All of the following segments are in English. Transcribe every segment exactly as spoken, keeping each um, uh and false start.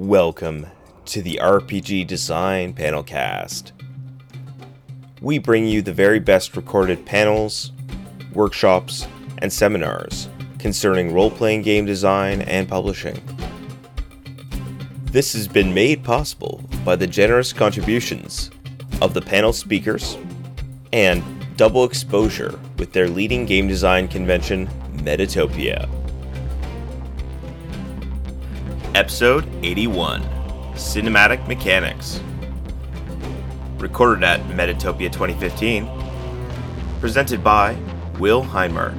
Welcome to the R P G Design Panelcast. We bring you the very best recorded panels, workshops, and seminars concerning role-playing game design and publishing. This has been made possible by the generous contributions of the panel speakers and Double Exposure with their leading game design convention, Metatopia. Episode eighty-one, Cinematic Mechanics. Recorded at Metatopia twenty fifteen. Presented by Will Hindmarch.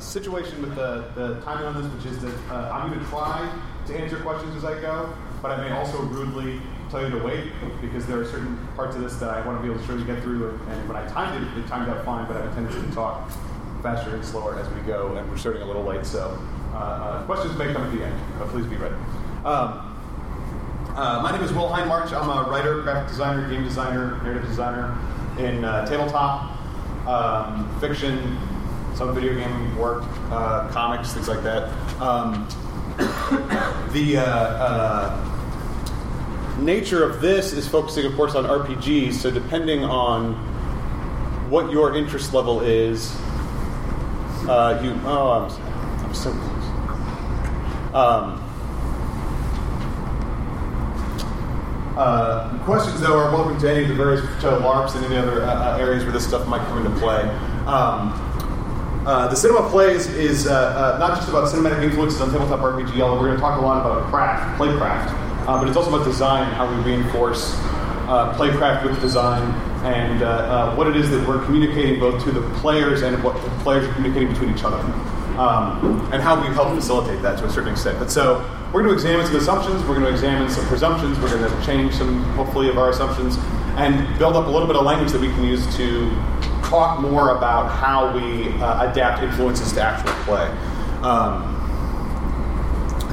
Situation with the, the timing on this, which is that uh, I'm going to try to answer questions as I go, but I may also rudely tell you to wait because there are certain parts of this that I want to be able to show you get through, and, and when I timed it, it timed out fine, but I have a tendency to talk faster and slower as we go, and we're starting a little late, so uh, uh, questions may come at the end, but please be ready. Um, uh, my name is Will Hindmarch. I'm a writer, graphic designer, game designer, narrative designer in uh, tabletop, um, fiction, some video game work, uh, comics, things like that. Um, the uh, uh, nature of this is focusing, of course, on R P Gs, so depending on what your interest level is, uh, you... Oh, I'm, I'm so close. Um, uh, questions, though, are welcome to any of the various to LARPs and any other uh, areas where this stuff might come into play. Um, Uh, the Cinema Plays is uh, uh, not just about cinematic influences on tabletop R P G, although we're going to talk a lot about craft, playcraft, uh, but it's also about design, how we reinforce uh, playcraft with design, and uh, uh, what it is that we're communicating both to the players and what the players are communicating between each other, um, and how we help facilitate that to a certain extent. But so we're going to examine some assumptions, we're going to examine some presumptions, we're going to change some, hopefully, of our assumptions, and build up a little bit of language that we can use to talk more about how we uh, adapt influences to actual play. Um,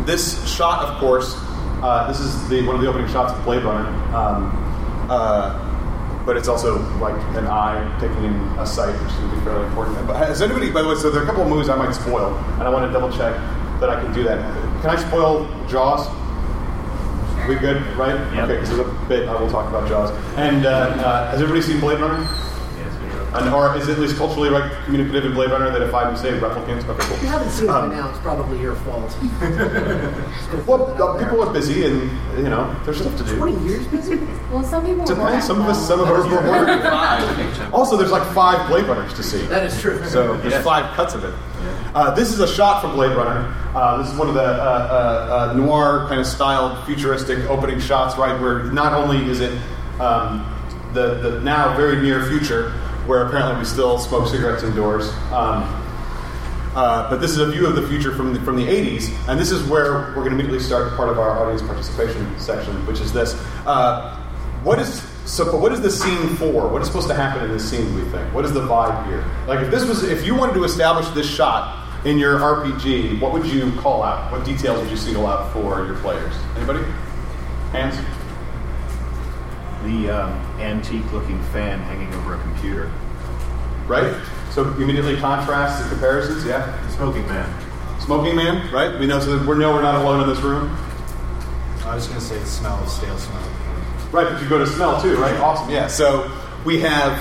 this shot, of course, uh, this is the, one of the opening shots of Blade Runner, um, uh, but it's also like an eye taking in a sight, which is going to be fairly important. But has anybody, by the way, so there are a couple of movies I might spoil, and I want to double check that I can do that. Can I spoil Jaws? We good, right? Yep. Okay, because there's a bit I will talk about Jaws. And uh, uh, has everybody seen Blade Runner? And, or is it at least culturally right, communicative in Blade Runner that if I would say replicants? Okay, cool. If you haven't seen um, it by now, it's probably your fault. Well, people are busy and, you know, there's stuff to do. twenty years busy? Well, some people Depends. Some of us, some of us were more. Also, there's like five Blade Runners to see. That is true. So there's yes. five cuts of it. Yeah. Uh, this is a shot from Blade Runner. Uh, this is one of the uh, uh, uh, noir kind of styled, futuristic opening shots, right, where not only is it um, the, the now very near future, where apparently we still smoke cigarettes indoors. Um, uh, but this is a view of the future from the, from the eighties, and this is where we're going to immediately start part of our audience participation section, which is this. Uh, what is so? What is the scene for? What is supposed to happen in this scene, we think? What is the vibe here? Like if this was, if you wanted to establish this shot in your R P G, what would you call out? What details would you single out for your players? Anybody? Hands? The um, antique-looking fan hanging over a computer. Right? So immediately contrasts and comparisons, yeah? Smoking man. Smoking man, right? We know so that we know we're not alone in this room. I was going to say the smell, stale smell. Right, but you go to smell too, right? Awesome, yeah. So we have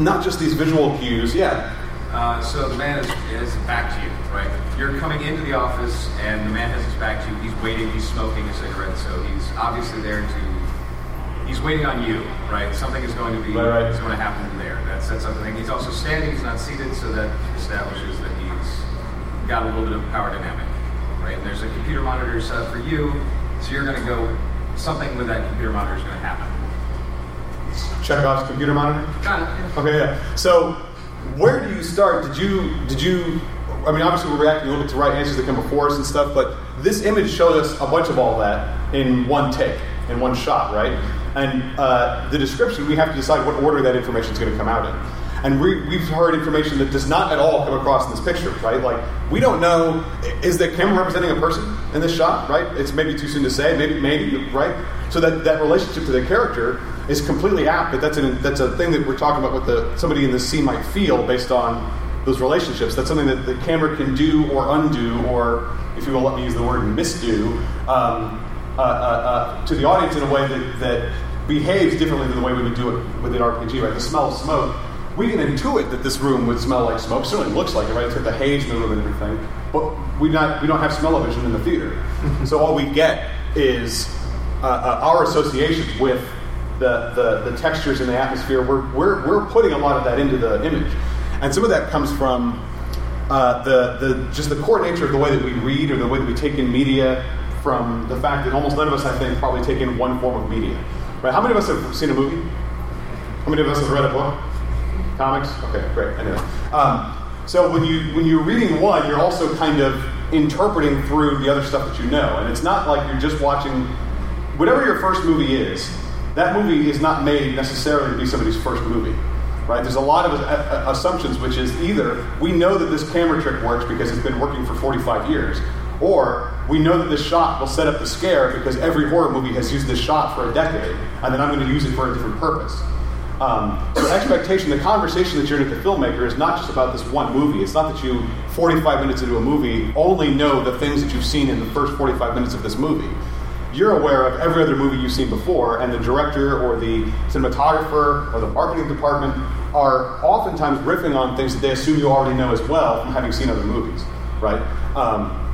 not just these visual cues, yeah. Uh, so the man is, is back to you, right? You're coming into the office and the man has his back to you. He's waiting, he's smoking a cigarette, so he's obviously there to... He's waiting on you, right? Something is going to be right, right. Is going to happen there. That's that's something. He's also standing. He's not seated, so that establishes that he's got a little bit of power dynamic, right? And there's a computer monitor set for you, so you're going to go. Something with that computer monitor is going to happen. Chekhov's computer monitor. Got it. Okay, yeah. So where do you start? Did you did you? I mean, obviously we're reacting a little bit to right answers that come before us and stuff, but this image showed us a bunch of all that in one take, in one shot, right? And uh, the description, we have to decide what order that information is going to come out in. And we, we've heard information that does not at all come across in this picture, right? Like, we don't know, is the camera representing a person in this shot, right? It's maybe too soon to say, maybe, maybe, right? So that, that relationship to the character is completely apt, but that's an, that's a thing that we're talking about with the somebody in this scene might feel based on those relationships. That's something that the camera can do or undo, or, if you will let me use the word, misdo, um, uh, uh, uh, to the audience in a way that, that behaves differently than the way we would do it with an R P G, right? The smell of smoke. We can intuit that this room would smell like smoke. Certainly looks like it, right? It's got the haze in the room and everything. But we not we don't have smell-o-vision in the theater, so all we get is uh, uh, our associations with the, the the textures in the atmosphere. We're we're we're putting a lot of that into the image, and some of that comes from uh, the the just the core nature of the way that we read or the way that we take in media. From the fact that almost none of us, I think, probably take in one form of media. Right? How many of us have seen a movie? How many of us have read a book? Comics? Okay, great. I know. Um, so when you when you're reading one, you're also kind of interpreting through the other stuff that you know, and it's not like you're just watching whatever your first movie is. That movie is not made necessarily to be somebody's first movie, right? There's a lot of a- a- assumptions, which is either we know that this camera trick works because it's been working for forty-five years, or we know that this shot will set up the scare because every horror movie has used this shot for a decade, and then I'm going to use it for a different purpose. Um, so expectation, the conversation that you're in with the filmmaker is not just about this one movie. It's not that you, forty-five minutes into a movie, only know the things that you've seen in the first forty-five minutes of this movie. You're aware of every other movie you've seen before, and the director or the cinematographer or the marketing department are oftentimes riffing on things that they assume you already know as well from having seen other movies, right? Um,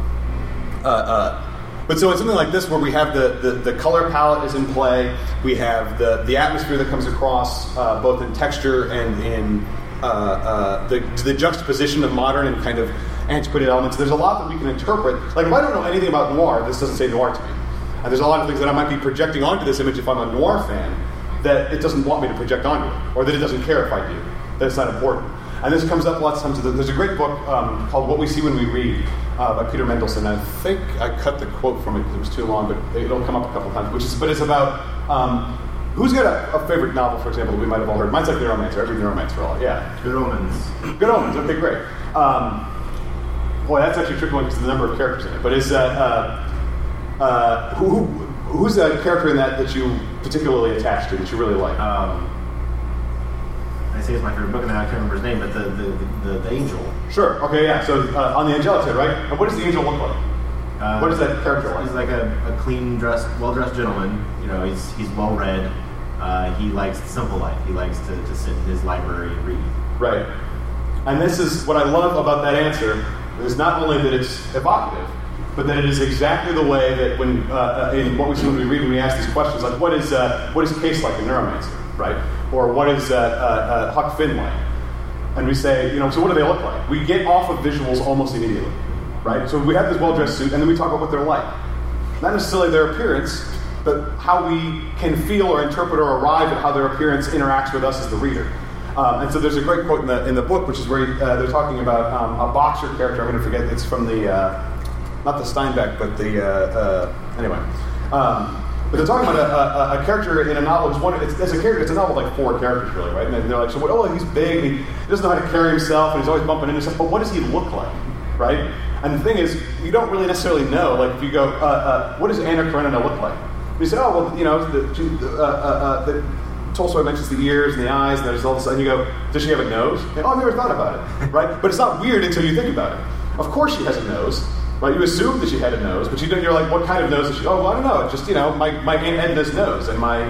uh, uh, But so in something like this where we have the, the, the color palette is in play, we have the, the atmosphere that comes across uh, both in texture and in uh, uh, the, the juxtaposition of modern and kind of antiquated elements. There's a lot that we can interpret. Like, if I don't know anything about noir, this doesn't say noir to me. And there's a lot of things that I might be projecting onto this image if I'm a noir fan that it doesn't want me to project onto it, or that it doesn't care if I do, that it's not important. And this comes up lots of times. There's a great book um, called What We See When We Read uh, by Peter Mendelsohn. I think I cut the quote from it because it was too long, but it'll come up a couple times. Which is, but it's about um, who's got a, a favorite novel, for example, that we might have all heard. Mine's like Neuromancer. Every Neuromancer, all yeah. Good Omens. Good Omens. Okay, great. Um, boy, that's actually a tricky one because of the number of characters in it. But is that uh, uh, uh, who, who who's the character in that that you particularly attached to that you really like? Um, I say it's my favorite book, and I can't remember his name, but the the, the, the angel. Sure. Okay. Yeah. So uh, on the angelic side, right? And what does the angel look like? Uh, what does that character look like? He's like a, a clean dressed, well dressed gentleman. You know, he's he's well read. Uh, he likes simple life. He likes to, to sit in his library and read. Right. And this is what I love about that answer. Is not only that it's evocative, but that it is exactly the way that when uh, in what we see when we read when we ask these questions, like what is uh, what is case like in Neuromancer? Right? Or what is uh, uh, uh, Huck Finn like? And we say, you know, so what do they look like? We get off of visuals almost immediately, right? So we have this well-dressed suit, and then we talk about what they're like. Not necessarily their appearance, but how we can feel or interpret or arrive at how their appearance interacts with us as the reader. Um, and so there's a great quote in the in the book, which is where uh, they're talking about um, a boxer character. I'm going to forget. It's from the, uh, not the Steinbeck, but the, uh, uh, anyway. Um, But they're talking about a, a, a character in a novel. It's one. It's, it's a character. It's a novel with like four characters, really, right? And they're like, so what, oh, he's big. And he doesn't know how to carry himself, and he's always bumping into stuff. But what does he look like, right? And the thing is, you don't really necessarily know. Like, if you go, uh, uh, what does Anna Karenina look like? And you say, oh, well, you know, the, uh, uh, uh, the, Tolstoy mentions the ears and the eyes, and there's all this. And you go, does she have a nose? And, oh, I've never thought about it, right? But it's not weird until you think about it. Of course, she has a nose. Right, you assume that she had a nose, but you don't, you're like, what kind of nose is she? Oh, well, I don't know. It's just, you know, my, my Aunt Edna's nose and my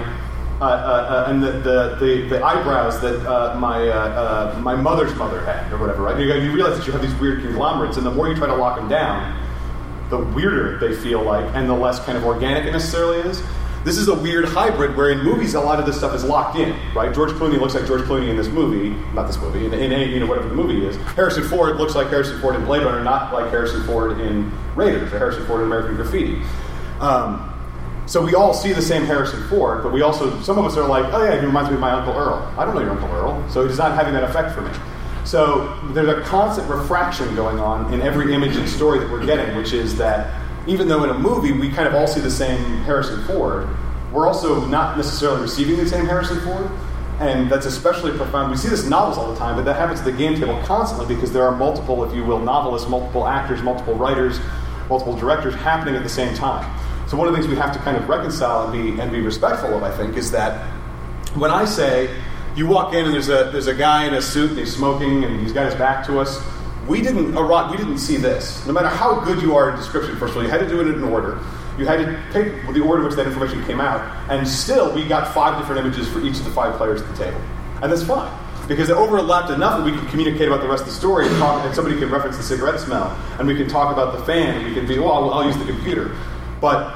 uh, uh, uh, and the, the, the, the eyebrows that uh, my uh, uh, my mother's mother had or whatever, right? You, you realize that you have these weird conglomerates, and the more you try to lock them down, the weirder they feel like and the less kind of organic it necessarily is. This is a weird hybrid where in movies a lot of this stuff is locked in, right? George Clooney looks like George Clooney in this movie, not this movie, in, in any, you know, whatever the movie is. Harrison Ford looks like Harrison Ford in Blade Runner, not like Harrison Ford in Raiders or Harrison Ford in American Graffiti. Um, so we all see the same Harrison Ford, but we also, some of us are like, oh yeah, he reminds me of my Uncle Earl. I don't know your Uncle Earl, so he's not having that effect for me. So there's a constant refraction going on in every image and story that we're getting, which is that even though in a movie we kind of all see the same Harrison Ford, we're also not necessarily receiving the same Harrison Ford, and that's especially profound. We see this in novels all the time, but that happens at the game table constantly because there are multiple, if you will, novelists, multiple actors, multiple writers, multiple directors happening at the same time. So one of the things we have to kind of reconcile and be and be respectful of, I think, is that when I say you walk in and there's a there's a guy in a suit and he's smoking and he's got his back to us, we didn't we didn't see this. No matter how good you are in description, first of all, you had to do it in order. You had to pick the order in which that information came out, and still we got five different images for each of the five players at the table. And that's fine, because it overlapped enough that we could communicate about the rest of the story and, talk, and somebody could reference the cigarette smell, and we can talk about the fan, and we can be, well, I'll use the computer. But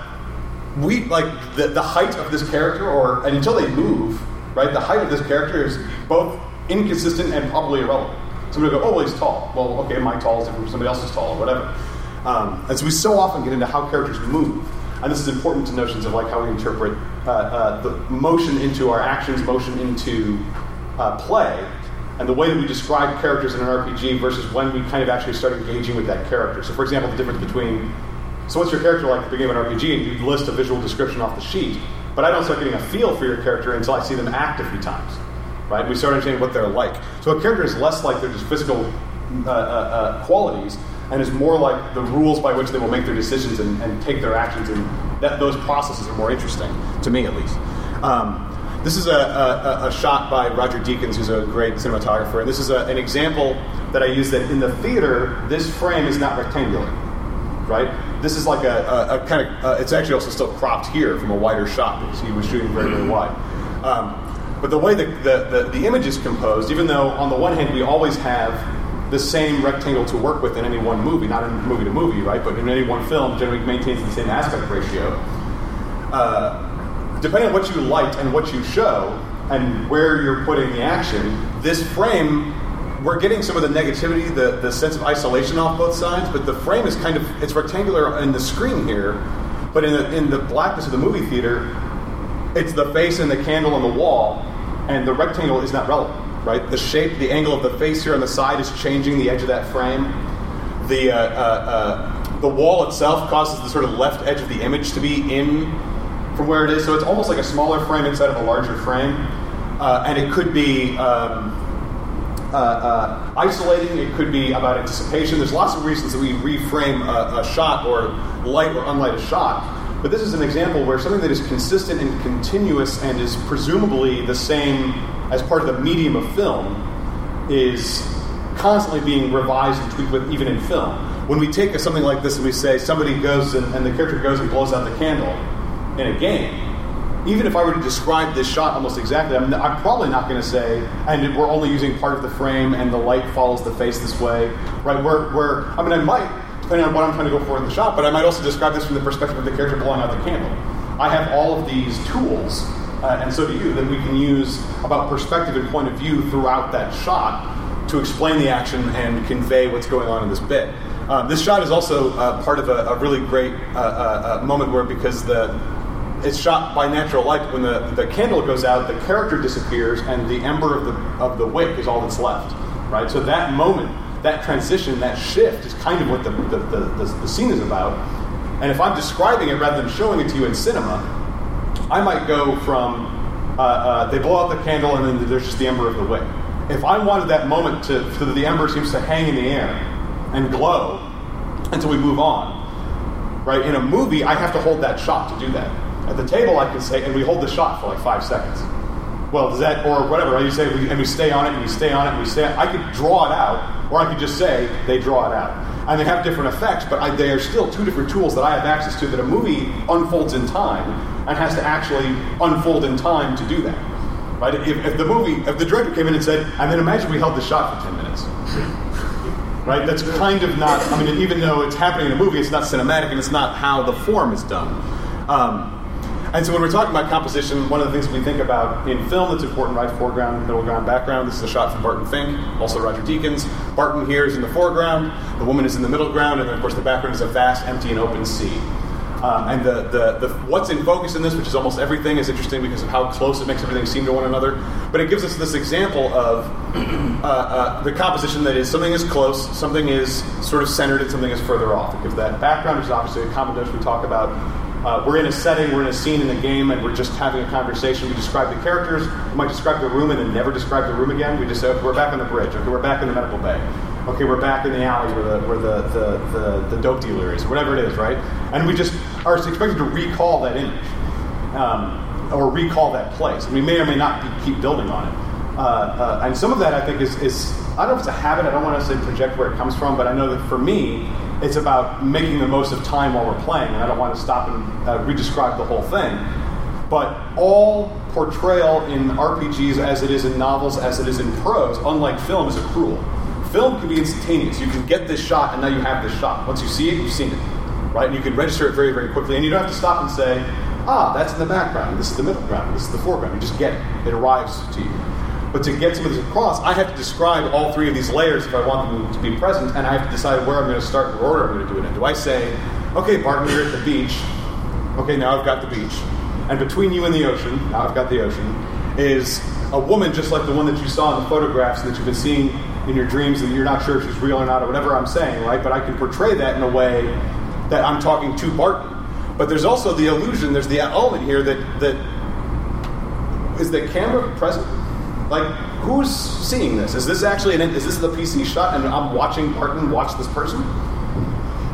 we, like, the, the height of this character, or and until they move, right, the height of this character is both inconsistent and probably irrelevant. Somebody will go, oh, well, he's tall. Well, okay, my tall is different from somebody else's tall, or whatever. Um, and so we so often get into how characters move, and this is important to notions of like how we interpret uh, uh, the motion into our actions, motion into uh, play, and the way that we describe characters in an R P G versus when we kind of actually start engaging with that character. So, for example, the difference between, so what's your character like at the beginning of an R P G, and you list a visual description off the sheet, but I don't start getting a feel for your character until I see them act a few times, right? We start understanding what they're like. So a character is less like their just physical uh, uh, uh, qualities, and it's more like the rules by which they will make their decisions and, and take their actions, and that those processes are more interesting, to me at least. Um, this is a, a, a shot by Roger Deakins, who's a great cinematographer, and this is a, an example that I use that in the theater, this frame is not rectangular, right? This is like a, a, a kind of, uh, it's actually also still cropped here from a wider shot, because he was shooting very, very wide. Um, but the way the, the, the, the image is composed, even though on the one hand we always have the same rectangle to work with in any one movie, not in movie to movie, right? But in any one film, generally maintains the same aspect ratio. Uh, depending on what you liked and what you show and where you're putting the action, this frame, we're getting some of the negativity, the, the sense of isolation off both sides, but the frame is kind of, it's rectangular in the screen here, but in the, in the blackness of the movie theater, it's the face and the candle on the wall, and the rectangle is not relevant. Right, the shape, the angle of the face here on the side is changing the edge of that frame. The uh, uh, uh, the wall itself causes the sort of left edge of the image to be in from where it is, so it's almost like a smaller frame inside of a larger frame, uh, and it could be um, uh, uh, isolating. It could be about anticipation. There's lots of reasons that we reframe a, a shot or light or unlight a shot. But this is an example where something that is consistent and continuous and is presumably the same as part of the medium of film is constantly being revised and tweaked with, even in film. When we take something like this and we say somebody goes and, and the character goes and blows out the candle in a game, even if I were to describe this shot almost exactly, I'm, I'm probably not going to say, and we're only using part of the frame and the light follows the face this way, right? We're, we're, I mean, I might, depending on what I'm trying to go for in the shot, but I might also describe this from the perspective of the character blowing out the candle. I have all of these tools, uh, and so do you, that we can use about perspective and point of view throughout that shot to explain the action and convey what's going on in this bit. Um, this shot is also uh, part of a, a really great uh, uh, moment where, because the it's shot by natural light, when the, the candle goes out, the character disappears, and the ember of the of the wick is all that's left. Right? So that moment, that transition, that shift is kind of what the the, the, the the scene is about. And if I'm describing it rather than showing it to you in cinema, I might go from, uh, uh, they blow out the candle and then there's just the ember of the wick. If I wanted that moment to, to, the ember seems to hang in the air and glow until we move on, right? In a movie, I have to hold that shot to do that. At the table, I can say, and we hold the shot for like five seconds. Well, does that, or whatever, right? You say, we, and we stay on it, and we stay on it, and we stay on it. I could draw it out, or I could just say, they draw it out. And they have different effects, but I, they are still two different tools that I have access to, that a movie unfolds in time, and has to actually unfold in time to do that. Right? If, if the movie, if the director came in and said, and then imagine we held the shot for ten minutes. Right? That's kind of not, I mean, even though it's happening in a movie, it's not cinematic, and it's not how the form is done. Um, And so when we're talking about composition, one of the things we think about in film that's important, right? Foreground, middle ground, background. This is a shot from Barton Fink, also Roger Deakins. Barton here is in the foreground, the woman is in the middle ground, and then of course the background is a vast, empty, and open sea. Um, and the, the, the what's in focus in this, which is almost everything, is interesting because of how close it makes everything seem to one another. But it gives us this example of uh, uh, the composition that is something is close, something is sort of centered, and something is further off. It gives that background, which is obviously a common notion we talk about. Uh, we're in a setting, we're in a scene in the game, and we're just having a conversation. We describe the characters, we might describe the room and then never describe the room again. We just say, okay, we're back on the bridge, okay, we're back in the medical bay, okay, we're back in the alley where the where the, the, the, the dope dealer is, whatever it is, right? And we just are expected to recall that image, um, or recall that place. We may or may not be, keep building on it. Uh, uh, and some of that, I think, is, is, I don't know if it's a habit, I don't want to say project where it comes from, but I know that for me, it's about making the most of time while we're playing, and I don't want to stop and uh, re-describe the whole thing. But all portrayal in R P Gs, as it is in novels, as it is in prose, unlike film, is accrual. Film can be instantaneous. You can get this shot, and now you have this shot. Once you see it, you've seen it, right? And you can register it very, very quickly, and you don't have to stop and say, ah, that's in the background, this is the middle ground, this is the foreground. You just get it. It arrives to you. But to get some of this across, I have to describe all three of these layers if I want them to be present, and I have to decide where I'm going to start and what order I'm going to do it in. Do I say, okay, Barton, we're at the beach. Okay, now I've got the beach. And between you and the ocean, now I've got the ocean, is a woman just like the one that you saw in the photographs that you've been seeing in your dreams and you're not sure if she's real or not or whatever I'm saying, right? But I can portray that in a way that I'm talking to Barton. But there's also the illusion, there's the element here that, that is the camera present? Like, who's seeing this? Is this actually an, is this the P C shot and I'm watching Barton watch this person?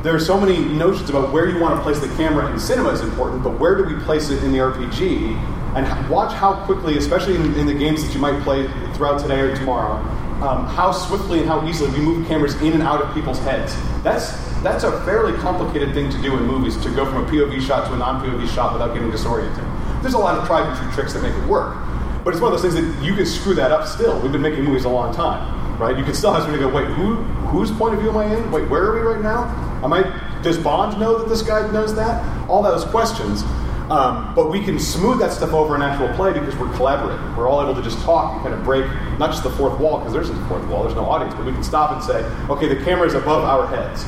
There are so many notions about where you want to place the camera in cinema is important, but where do we place it in the R P G? And watch how quickly, especially in, in the games that you might play throughout today or tomorrow, um, how swiftly and how easily we move cameras in and out of people's heads. That's that's a fairly complicated thing to do in movies, to go from a P O V shot to a non-P O V shot without getting disoriented. There's a lot of tried and true tricks that make it work. But it's one of those things that you can screw that up still. We've been making movies a long time, right? You can still have somebody go, wait, who, whose point of view am I in? Wait, where are we right now? Am I, does Bond know that this guy knows that? All those questions. Um, but we can smooth that stuff over in actual play because we're collaborating. We're all able to just talk and kind of break, not just the fourth wall, because there isn't a fourth wall, there's no audience, but we can stop and say, okay, the camera's above our heads.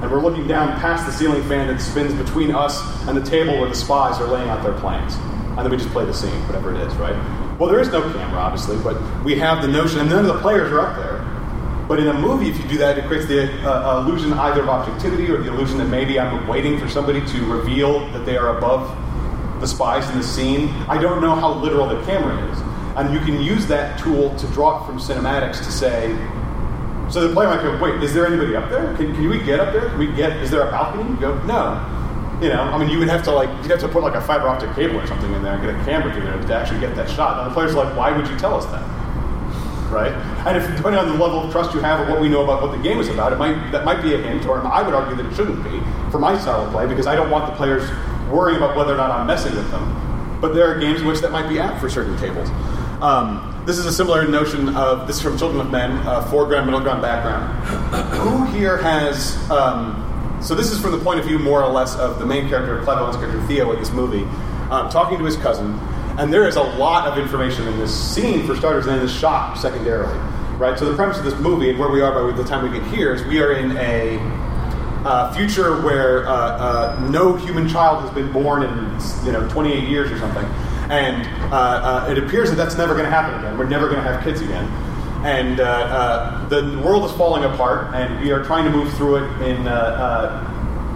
And we're looking down past the ceiling fan that spins between us and the table where the spies are laying out their plans. And then we just play the scene, whatever it is, right? Well, there is no camera, obviously, but we have the notion, and none of the players are up there. But in a movie, if you do that, it creates the uh, illusion either of objectivity or the illusion that maybe I'm waiting for somebody to reveal that they are above the spies in the scene. I don't know how literal the camera is. And you can use that tool to draw it from cinematics to say, so the player might go, wait, is there anybody up there? Can, can we get up there? Can we get, is there a balcony? You go, no. You know, I mean, you would have to like, you'd have to put like a fiber optic cable or something in there and get a camera through there to actually get that shot. And the players are like, why would you tell us that, right? And if depending on the level of trust you have or what we know about what the game is about, it might that might be a hint, or I would argue that it shouldn't be for my style of play because I don't want the players worrying about whether or not I'm messing with them. But there are games in which that might be apt for certain tables. Um, this is a similar notion of this is from Children of Men: uh, foreground, middle ground, background. Who here has? Um, So this is from the point of view, more or less, of the main character, Clive Owen's character, Theo, in this movie, um, talking to his cousin. And there is a lot of information in this scene, for starters, and in this shot, secondarily. Right? So the premise of this movie, and where we are by the time we get here, is we are in a uh, future where uh, uh, no human child has been born in you know twenty-eight years or something. And uh, uh, it appears that that's never going to happen again. We're never going to have kids again. And uh, uh, the world is falling apart, and we are trying to move through it in uh,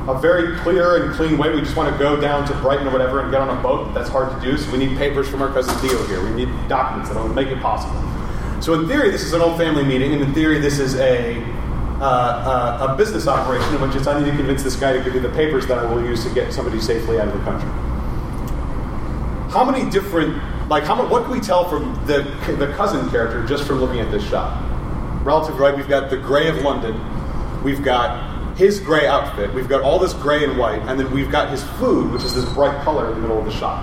uh, a very clear and clean way. We just want to go down to Brighton or whatever and get on a boat. That's hard to do, so we need papers from our cousin Theo here. We need documents that will make it possible. So in theory, this is an old family meeting, and in theory, this is a uh, uh, a business operation in which it's I need to convince this guy to give me the papers that I will use to get somebody safely out of the country. How many different... Like, how much, what can we tell from the the cousin character just from looking at this shot? Relative, right? We've got the gray of London. We've got his gray outfit. We've got all this gray and white. And then we've got his food, which is this bright color in the middle of the shot.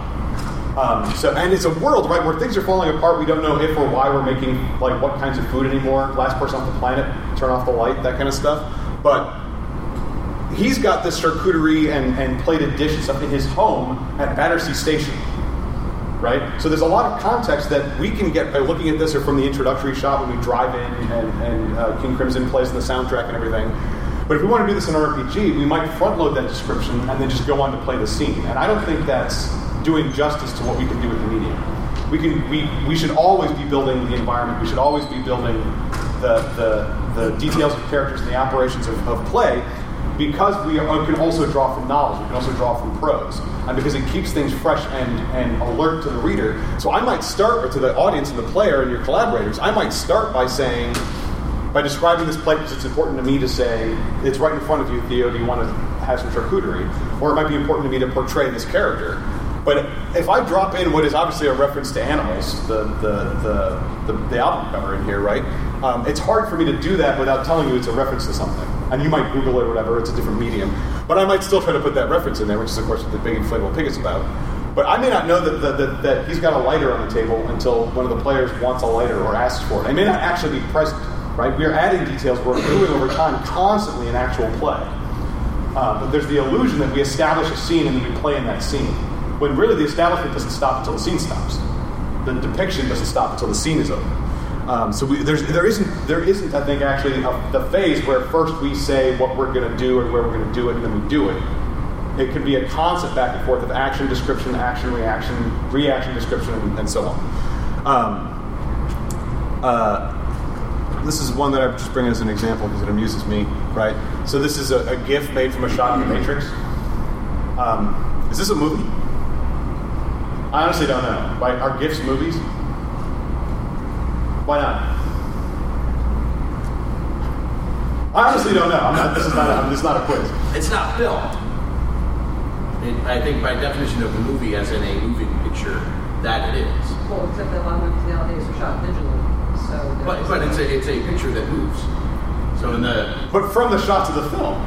Um, so, and it's a world, right, where things are falling apart. We don't know if or why we're making, like, what kinds of food anymore. Last person off the planet, turn off the light, that kind of stuff. But he's got this charcuterie and, and plated dish and stuff in his home at Battersea Station. Right? So there's a lot of context that we can get by looking at this or from the introductory shot when we drive in and, and uh, King Crimson plays in the soundtrack and everything. But if we want to do this in an R P G, we might front load that description and then just go on to play the scene. And I don't think that's doing justice to what we can do with the medium. We can we we should always be building the environment. We should always be building the the, the details of characters and the operations of, of play. because we are, can also draw from novels, we can also draw from prose, and because it keeps things fresh and, and alert to the reader. So I might start, or to the audience and the player and your collaborators, I might start by saying, by describing this play because it's important to me to say, it's right in front of you, Theo, do you want to have some charcuterie? Or it might be important to me to portray this character. But if I drop in what is obviously a reference to animals, the the the, the, the album cover in here, right? Um, it's hard for me to do that without telling you it's a reference to something. And you might Google it or whatever, it's a different medium. But I might still try to put that reference in there, which is, of course, what the big inflatable pig is about. But I may not know that, that, that, that he's got a lighter on the table until one of the players wants a lighter or asks for it. I may not actually be present, right? We are adding details we're doing over time constantly in actual play. Uh, but there's the illusion that we establish a scene and then we play in that scene, when really the establishment doesn't stop until the scene stops. The depiction doesn't stop until the scene is over. Um, so we, there's, there isn't, there isn't, I think, actually a, the phase where first we say what we're going to do and where we're going to do it, and then we do it. It could be a constant back and forth of action, description, action, reaction, reaction, description, and, and so on. Um, uh, this is one that I just bring as an example because it amuses me, right? So this is a, a GIF made from a shot in the Matrix. Um, is this a movie? I honestly don't know. Right? Are GIFs movies? Why not? I honestly don't know. I'm not, this is not. A, this is not a quiz. It's not film. It, I think by definition of a movie, as in a moving picture, that it is. Well, except that a lot of movies nowadays are shot digitally, so. But but it's a it's a picture that moves. So in the. But from the shots of the film.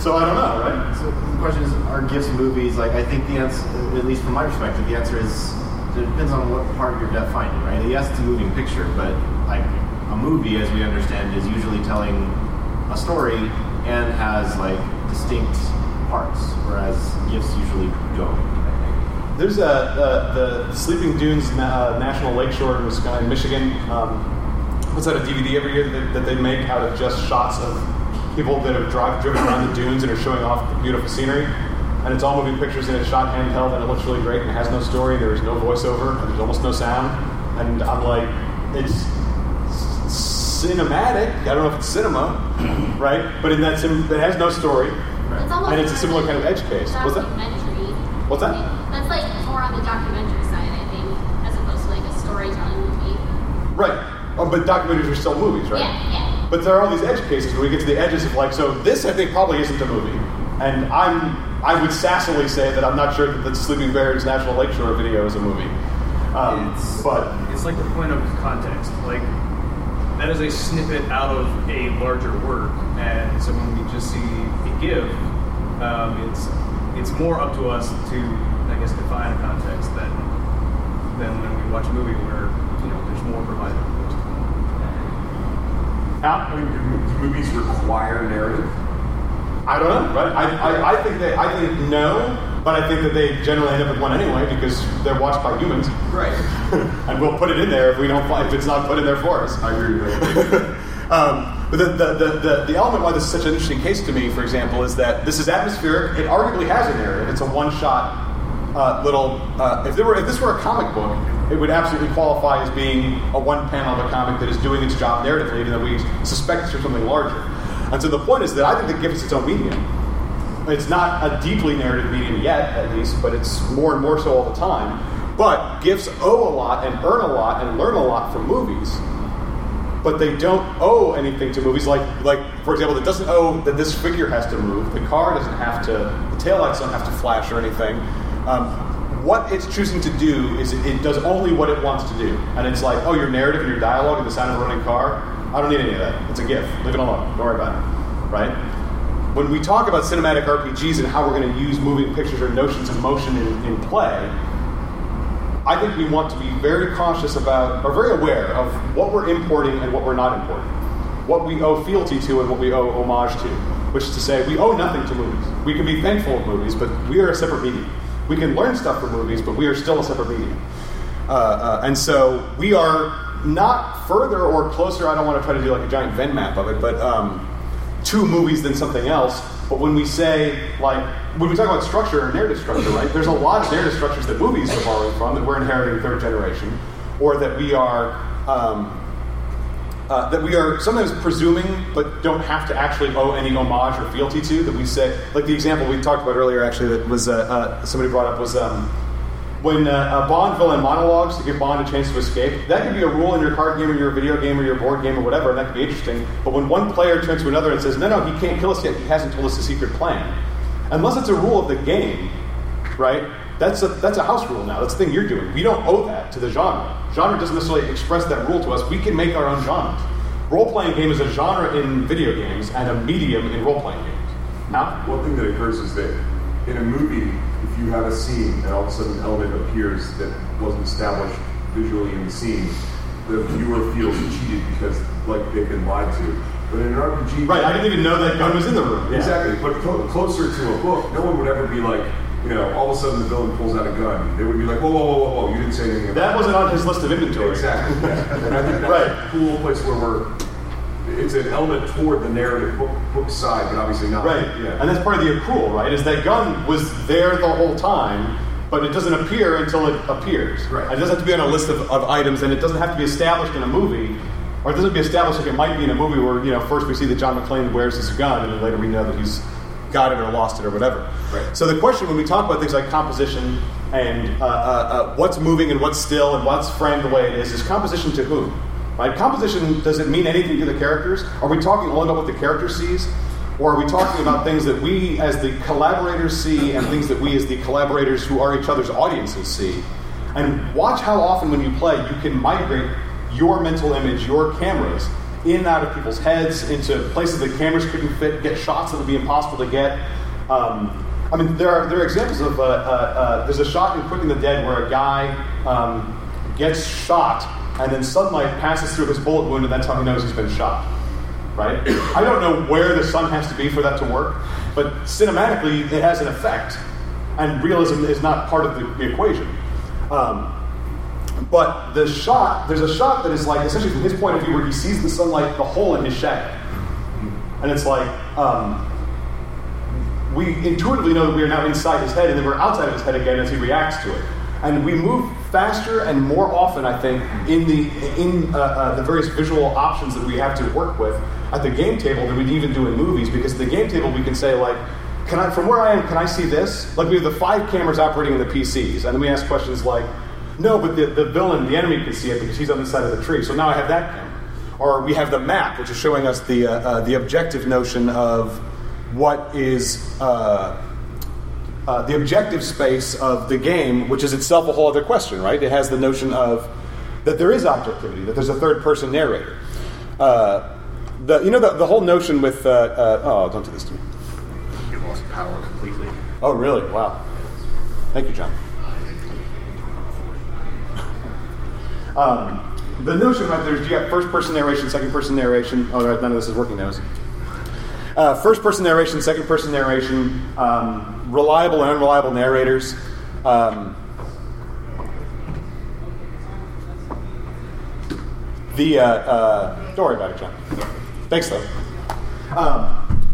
So I don't know, right? So the question is, are GIFs movies? Like, I think the answer, at least from my perspective, the answer is. It depends on what part you're defining, right? Yes, it's a moving picture, but like a movie, as we understand, is usually telling a story and has like distinct parts, whereas GIFs usually don't. I think. There's a uh, the Sleeping Dunes uh, National Lakeshore in Wisconsin, Michigan. Um, what's that? A D V D every year that, that they make out of just shots of people that have drive, driven around the dunes and are showing off the beautiful scenery. And it's all moving pictures, and it's shot handheld, and it looks really great, and it has no story. There is no voiceover, and there's almost no sound. And I'm like, it's cinematic. I don't know if it's cinema, right? But in that, sim- it has no story, right? And it's a similar kind of edge case. What's that? What's that? That's like more on the documentary side, I think, as opposed to like a storytelling movie. Right. Oh, but documentaries are still movies, right? Yeah, yeah. But there are all these edge cases where we get to the edges of like, so this I think probably isn't a movie, and I'm. I would sassily say that I'm not sure that the Sleeping Bears National Lakeshore video is a movie. Um, it's, but it's like the point of context. Like, that is a snippet out of a larger work. And so when we just see the give, um, it's it's more up to us to, I guess, define a context than, than when we watch a movie where, you know, there's more provided. How? I mean, do movies require narrative? I don't know, right? I, I, I think they, I think no, but I think that they generally end up with one anyway because they're watched by humans. Right. And we'll put it in there if we don't find, if it's not put in there for us. I agree with you. um, but the, the, the, the, the element why this is such an interesting case to me, for example, is that this is atmospheric. It arguably has a narrative. It's a one-shot uh, little. Uh, if there were, if this were a comic book, it would absolutely qualify as being a one-panel of a comic that is doing its job narratively, even though we suspect it's for something larger. And so the point is that I think the GIF is its own medium. It's not a deeply narrative medium yet, at least, but it's more and more so all the time. But GIFs owe a lot and earn a lot and learn a lot from movies. But they don't owe anything to movies. Like, like for example, it doesn't owe that this figure has to move. The car doesn't have to, the taillights don't have to flash or anything. Um, what it's choosing to do is it, it does only what it wants to do. And it's like, oh, your narrative and your dialogue and the sound of a running car, I don't need any of that. It's a GIF. Leave it alone. Don't worry about it. Right? When we talk about cinematic R P Gs and how we're going to use moving pictures or notions of motion in, in play, I think we want to be very cautious about, or very aware of what we're importing and what we're not importing. What we owe fealty to and what we owe homage to. Which is to say, we owe nothing to movies. We can be thankful of movies, but we are a separate medium. We can learn stuff from movies, but we are still a separate medium. Uh, uh, and so we are not further or closer, I don't want to try to do like a giant Venn map of it, but um, two movies than something else. But when we say, like, when we talk about structure or narrative structure, right, there's a lot of narrative structures that movies are borrowing from that we're inheriting third generation, or that we are um, uh, that we are sometimes presuming but don't have to actually owe any homage or fealty to, that we say, like the example we talked about earlier actually that was uh, uh, somebody brought up was um, when uh, uh, Bond villain monologues to give Bond a chance to escape. That could be a rule in your card game or your video game or your board game or whatever, and that could be interesting. But when one player turns to another and says, no, no, he can't kill us yet, he hasn't told us his secret plan. Unless it's a rule of the game, right? That's a that's a house rule now. That's the thing you're doing. We don't owe that to the genre. Genre doesn't necessarily express that rule to us. We can make our own genres. Role-playing game is a genre in video games and a medium in role-playing games. Now, one thing that occurs is that in a movie, if you have a scene and all of a sudden an element appears that wasn't established visually in the scene, the viewer feels cheated because like they've been lied to. But in an R P G... Right, I didn't even know that gun was in the room. Yeah. Exactly, but cl- closer to a book, no one would ever be like, you know, all of a sudden the villain pulls out a gun. They would be like, whoa, whoa, whoa, whoa, whoa, you didn't say anything about that. That wasn't on his list of inventory. Exactly. And I think that's right. A cool place where we're, it's an element toward the narrative book, book side, but obviously not. Right. Yeah. And that's part of the accrual, right, is that gun was there the whole time, but it doesn't appear until it appears. Right. It doesn't have to be on a list of, of items, and it doesn't have to be established in a movie, or it doesn't have to be established like it might be in a movie where, you know, first we see that John McClane wears his gun, and then later we know that he's got it or lost it or whatever. Right. So the question when we talk about things like composition and uh, uh, uh, what's moving and what's still and what's framed the way it is, is composition to whom? Right? Composition, does it mean anything to the characters? Are we talking only about what the character sees? Or are we talking about things that we as the collaborators see and things that we as the collaborators who are each other's audiences see? And watch how often when you play you can migrate your mental image, your cameras, in and out of people's heads, into places that cameras couldn't fit, get shots that would be impossible to get. Um, I mean, there are there are examples of, uh, uh, uh, there's a shot in Quitting the Dead where a guy um, gets shot and then sunlight passes through his bullet wound and that's how he knows he's been shot, right? I don't know where the sun has to be for that to work, but cinematically it has an effect and realism is not part of the, the equation. Um, But the shot, there's a shot that is like, essentially from his point of view, where he sees the sunlight, the hole in his shadow. And it's like, um, we intuitively know that we are now inside his head, and then we're outside of his head again as he reacts to it. And we move faster and more often, I think, in the in uh, uh, the various visual options that we have to work with at the game table than we even do in movies, because at the game table we can say, like, can I, from where I am, can I see this? Like, we have the five cameras operating in the P Cs, and then we ask questions like, no, but the, the villain, the enemy, can see it because he's on the side of the tree. So now I have that camera. Or we have the map, which is showing us the uh, uh, the objective notion of what is uh, uh, the objective space of the game, which is itself a whole other question, right? It has the notion of that there is objectivity, that there's a third-person narrator. Uh, the you know the, the whole notion with uh, uh, oh, don't do this to me. You lost power completely. Oh, really? Wow. Thank you, John. Um, the notion, right, there's, you got first-person narration, second-person narration. Oh, right, none of this is working now. Uh, first-person narration, second-person narration, um, reliable and unreliable narrators. Um, the uh, uh, don't worry about it, John. Thanks, though. Um,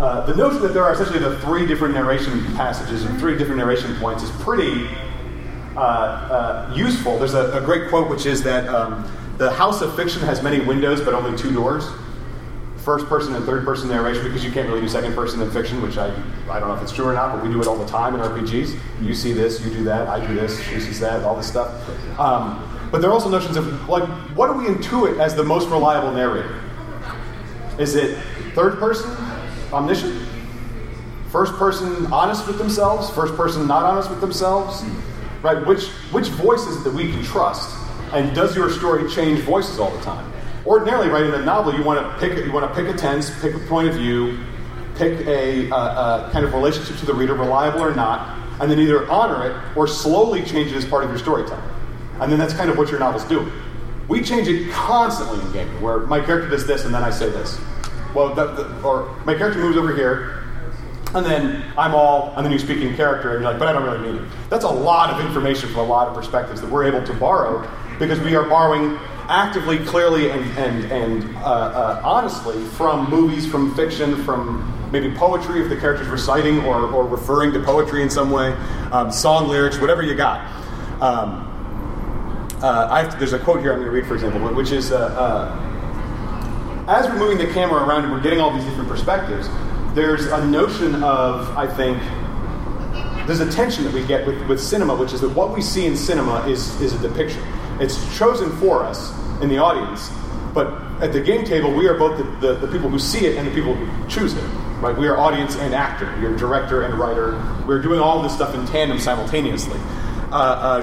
uh, the notion that there are essentially the three different narration passages and three different narration points is pretty... Uh, uh, useful. There's a, a great quote, which is that um, the house of fiction has many windows, but only two doors. First person and third person narration, because you can't really do second person in fiction, which I I don't know if it's true or not, but we do it all the time in R P Gs. You see this, you do that, I do this, she sees that, all this stuff. Um, but there are also notions of, like, what do we intuit as the most reliable narrator? Is it third person, omniscient? First person, honest with themselves? First person, not honest with themselves? Right, which which voice is it that we can trust, and does your story change voices all the time? Ordinarily, right, in a novel, you want to pick you want to pick a tense, pick a point of view, pick a uh, uh, kind of relationship to the reader, reliable or not, and then either honor it or slowly change it as part of your storytelling. And then that's kind of what your novel's doing. We change it constantly in gaming, where my character does this and then I say this. Well, the, the, or my character moves over here. And then I'm all, and then you speak in character, and you're like, but I don't really mean it. That's a lot of information from a lot of perspectives that we're able to borrow, because we are borrowing actively, clearly, and and, and uh, uh, honestly from movies, from fiction, from maybe poetry, if the character's reciting or, or referring to poetry in some way, um, song lyrics, whatever you got. Um, uh, I have to, there's a quote here I'm going to read, for example, which is... Uh, uh, as we're moving the camera around and we're getting all these different perspectives, there's a notion of, I think, there's a tension that we get with, with cinema, which is that what we see in cinema is, is a depiction. It's chosen for us in the audience, but at the game table, we are both the, the, the people who see it and the people who choose it. Right? We are audience and actor. You're director and writer. We're doing all this stuff in tandem simultaneously. Uh,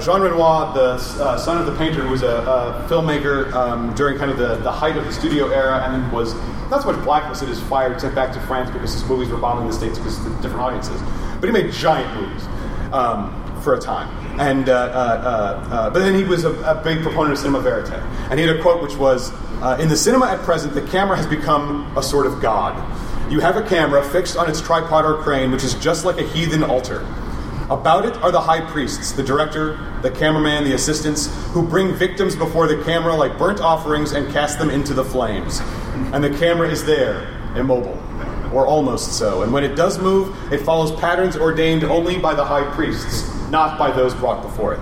uh, Jean Renoir, the uh, son of the painter, who was a, a filmmaker um, during kind of the, the height of the studio era, and was not so much blacklisted as fired, sent back to France because his movies were bombing the States because of different audiences. But he made giant movies um, for a time. And uh, uh, uh, uh, But then he was a, a big proponent of cinema verite. And he had a quote which was, uh, in the cinema at present, the camera has become a sort of god. You have a camera fixed on its tripod or crane, which is just like a heathen altar. About it are the high priests, the director, the cameraman, the assistants, who bring victims before the camera like burnt offerings and cast them into the flames. And the camera is there, immobile, or almost so. And when it does move, it follows patterns ordained only by the high priests, not by those brought before it.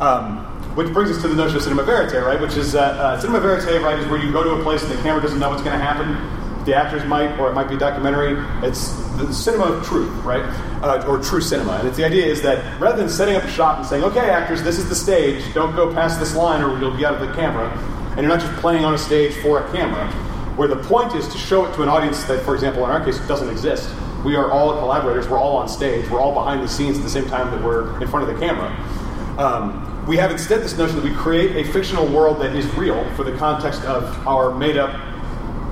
Um, which brings us to the notion of cinema verite, right? Which is, uh, uh, cinema verite, right, is where you go to a place and the camera doesn't know what's going to happen. The actors might, or it might be a documentary. It's the cinema of truth, right? Uh, or true cinema. And it's, the idea is that rather than setting up a shot and saying, okay, actors, this is the stage, don't go past this line or you'll be out of the camera, and you're not just playing on a stage for a camera, where the point is to show it to an audience that, for example, in our case, doesn't exist. We are all collaborators. We're all on stage. We're all behind the scenes at the same time that we're in front of the camera. Um, we have instead this notion that we create a fictional world that is real for the context of our made-up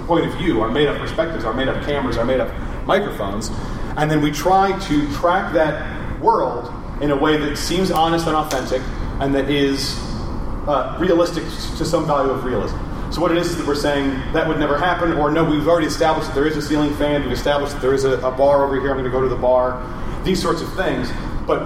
point of view, our made-up perspectives, our made-up cameras, our made-up microphones, and then we try to track that world in a way that seems honest and authentic, and that is uh, realistic to some value of realism. So what it is is that we're saying that would never happen, or no, we've already established that there is a ceiling fan, we've established that there is a, a bar over here, I'm going to go to the bar, these sorts of things. But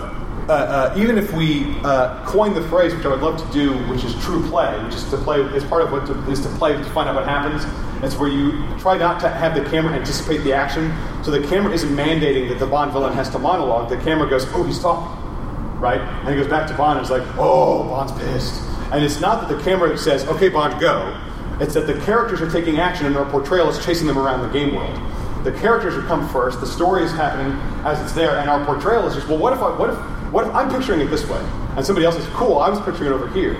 uh, uh, even if we uh, coin the phrase, which I would love to do, which is true play, which is to play as part of what to, is to play to find out what happens. That's where you try not to have the camera anticipate the action. So the camera isn't mandating that the Bond villain has to monologue. The camera goes, oh, he's talking, right? And he goes back to Bond and is like, oh, Bond's pissed. And it's not that the camera says, okay, Bond, go. It's that the characters are taking action and their portrayal is chasing them around the game world. The characters have come first. The story is happening as it's there. And our portrayal is just, well, what if, I, what if, what if I'm picturing it this way? And somebody else is, cool, I was picturing it over here.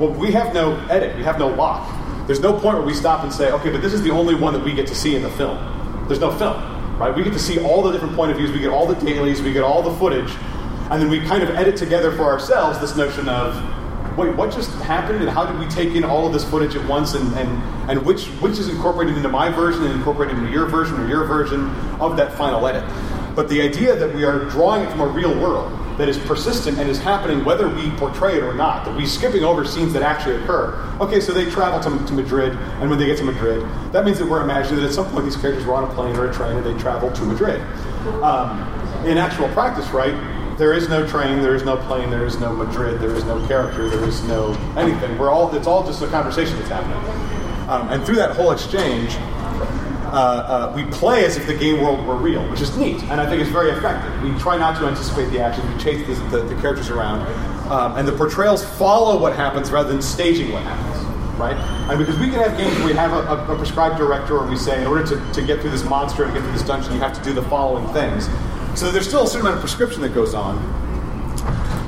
Well, we have no edit. We have no lock. There's no point where we stop and say, okay, but this is the only one that we get to see in the film. There's no film, right? We get to see all the different point of views. We get all the dailies. We get all the footage. And then we kind of edit together for ourselves this notion of, wait, what just happened? And how did we take in all of this footage at once? And, and, and which which is incorporated into my version and incorporated into your version or your version of that final edit? But the idea that we are drawing it from a real world that is persistent and is happening whether we portray it or not, that we're skipping over scenes that actually occur. Okay, so they travel to, to Madrid, and when they get to Madrid, that means that we're imagining that at some point these characters were on a plane or a train and they traveled to Madrid. Um, in actual practice, right, there is no train, there is no plane, there is no Madrid, there is no character, there is no anything. We're all, it's all just a conversation that's happening. Um, and through that whole exchange, Uh, uh, we play as if the game world were real, which is neat, and I think it's very effective. We try not to anticipate the action, we chase the, the, the characters around, um, and the portrayals follow what happens rather than staging what happens, right? And because we can have games where we have a, a prescribed director and we say, in order to, to get through this monster and get through this dungeon, you have to do the following things. So there's still a certain amount of prescription that goes on,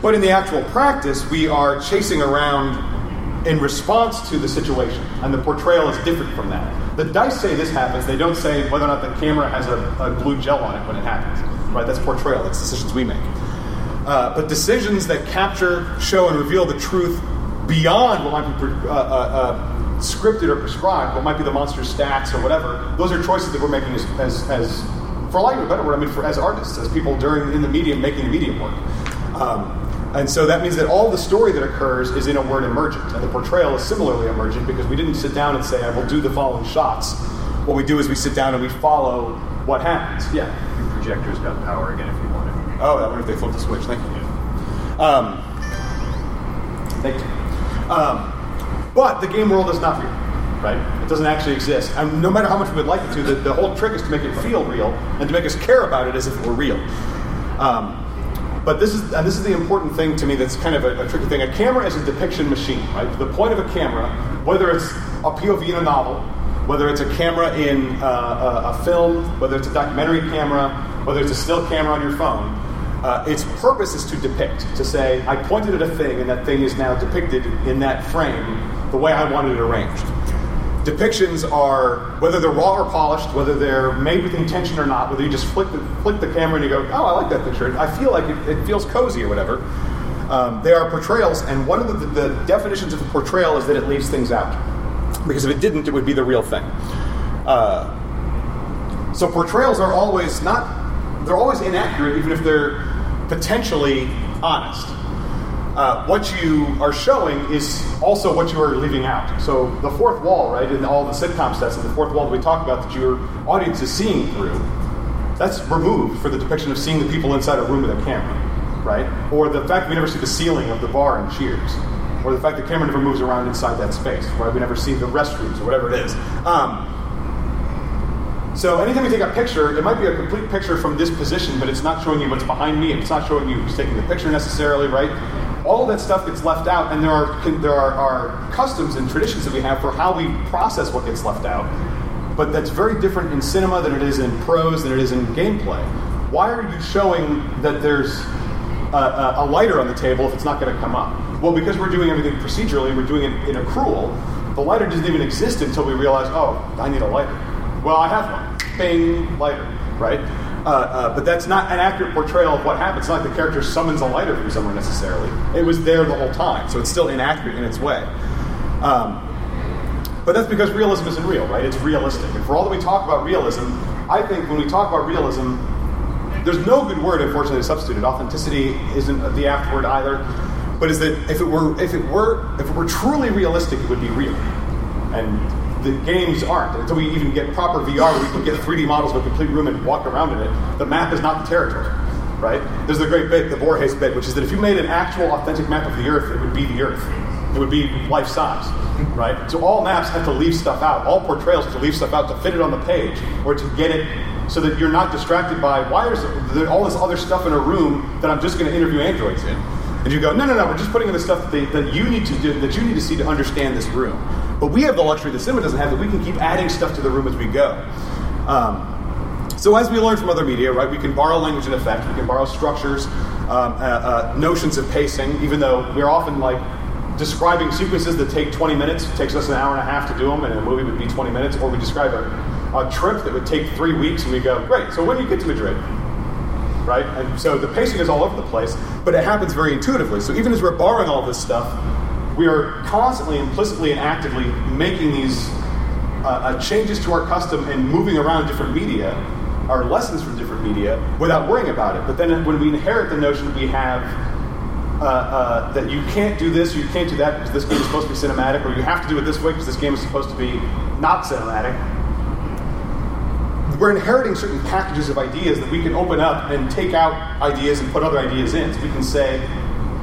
but in the actual practice, we are chasing around in response to the situation, and the portrayal is different from that. The dice say this happens, they don't say whether or not the camera has a, a glue gel on it when it happens, right? That's portrayal, that's decisions we make. Uh, but decisions that capture, show, and reveal the truth beyond what might be uh, uh, uh, scripted or prescribed, what might be the monster's stats or whatever, those are choices that we're making as, as, as for lack of a better word, I mean, for, as artists, as people during in the medium, making the medium work. Um, And so that means that all the story that occurs is in a word emergent, and the portrayal is similarly emergent because we didn't sit down and say, I will do the following shots. What we do is we sit down and we follow what happens. Yeah? Your projector's got power again if you want it. Oh, I wonder if they flipped the switch. Thank you. Um, thank you. Um, but the game world is not real, right? It doesn't actually exist. And no matter how much we would like it to, the, the whole trick is to make it feel real and to make us care about it as if it were real. Um, But this is and this is the important thing to me that's kind of a, a tricky thing. A camera is a depiction machine, right? The point of a camera, whether it's a P O V in a novel, whether it's a camera in uh, a, a film, whether it's a documentary camera, whether it's a still camera on your phone, uh, its purpose is to depict, to say, I pointed at a thing and that thing is now depicted in that frame the way I wanted it arranged. Depictions are, whether they're raw or polished, whether they're made with intention or not, whether you just flick the, flick the camera and you go, oh, I like that picture, I feel like it, it feels cozy or whatever. Um, they are portrayals, and one of the, the definitions of a portrayal is that it leaves things out. Because if it didn't, it would be the real thing. Uh, so portrayals are always not, they're always inaccurate, even if they're potentially honest. Uh, what you are showing is also what you are leaving out. So the fourth wall, right, in all the sitcom sets, and the fourth wall that we talk about that your audience is seeing through, that's removed for the depiction of seeing the people inside a room with a camera, right? Or the fact that we never see the ceiling of the bar in Cheers, or the fact the camera never moves around inside that space, right? We never see the restrooms or whatever it is. Um, so anytime we take a picture, it might be a complete picture from this position, but it's not showing you what's behind me, and it's not showing you who's taking the picture necessarily, right? All that stuff gets left out, and there are there are, are customs and traditions that we have for how we process what gets left out. But that's very different in cinema than it is in prose, than it is in gameplay. Why are you showing that there's a, a lighter on the table if it's not going to come up? Well, because we're doing everything procedurally, we're doing it in accrual. The lighter doesn't even exist until we realize, oh, I need a lighter. Well, I have one. Bing, lighter, right? Uh, uh, but that's not an accurate portrayal of what happens. It's not like the character summons a lighter from somewhere necessarily. It was there the whole time, so it's still inaccurate in its way. Um, but that's because realism isn't real, right? It's realistic. And for all that we talk about realism, I think when we talk about realism, there's no good word, unfortunately, to substitute it. Authenticity isn't the apt word either. But is that if it were if it were if it were truly realistic, it would be real. And the games aren't. Until we even get proper V R, we can get three D models of a complete room and walk around in it. The map is not the territory, right? There's the great bit, the Borges bit, which is that if you made an actual authentic map of the Earth, it would be the Earth. It would be life-size, right? So all maps have to leave stuff out. All portrayals have to leave stuff out to fit it on the page or to get it so that you're not distracted by, why is there all this other stuff in a room that I'm just going to interview androids in? And you go, no, no, no, we're just putting in the stuff that, they, that you need to do, that you need to see to understand this room. But we have the luxury that cinema doesn't have, that we can keep adding stuff to the room as we go. Um, so as we learn from other media, right, we can borrow language and effect, we can borrow structures, um, uh, uh, notions of pacing, even though we're often like describing sequences that take twenty minutes, it takes us an hour and a half to do them, and a movie would be twenty minutes, or we describe a, a trip that would take three weeks, and we go, great, so when do you get to Madrid? Right? And so the pacing is all over the place, but it happens very intuitively. So even as we're borrowing all this stuff, we are constantly, implicitly, and actively making these uh, uh, changes to our custom and moving around different media, our lessons from different media, without worrying about it. But then when we inherit the notion that we have uh, uh, that you can't do this, you can't do that because this game is supposed to be cinematic, or you have to do it this way because this game is supposed to be not cinematic, we're inheriting certain packages of ideas that we can open up and take out ideas and put other ideas in. So we can say,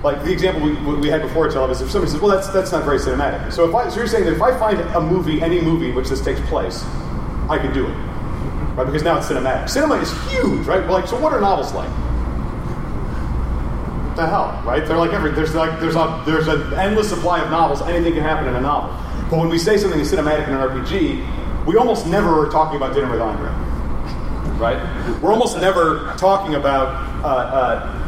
like the example we, we had before, Chel, is if somebody says, well, that's that's not very cinematic. So if I, so you're saying that if I find a movie, any movie in which this takes place, I can do it, right? Because now it's cinematic. Cinema is huge, right? Like, so what are novels like? What the hell, right? They're like every, there's like, there's a, there's an endless supply of novels. Anything can happen in a novel. But when we say something is cinematic in an R P G, we almost never are talking about Dinner with Andre, right? We're almost never talking about, uh, uh,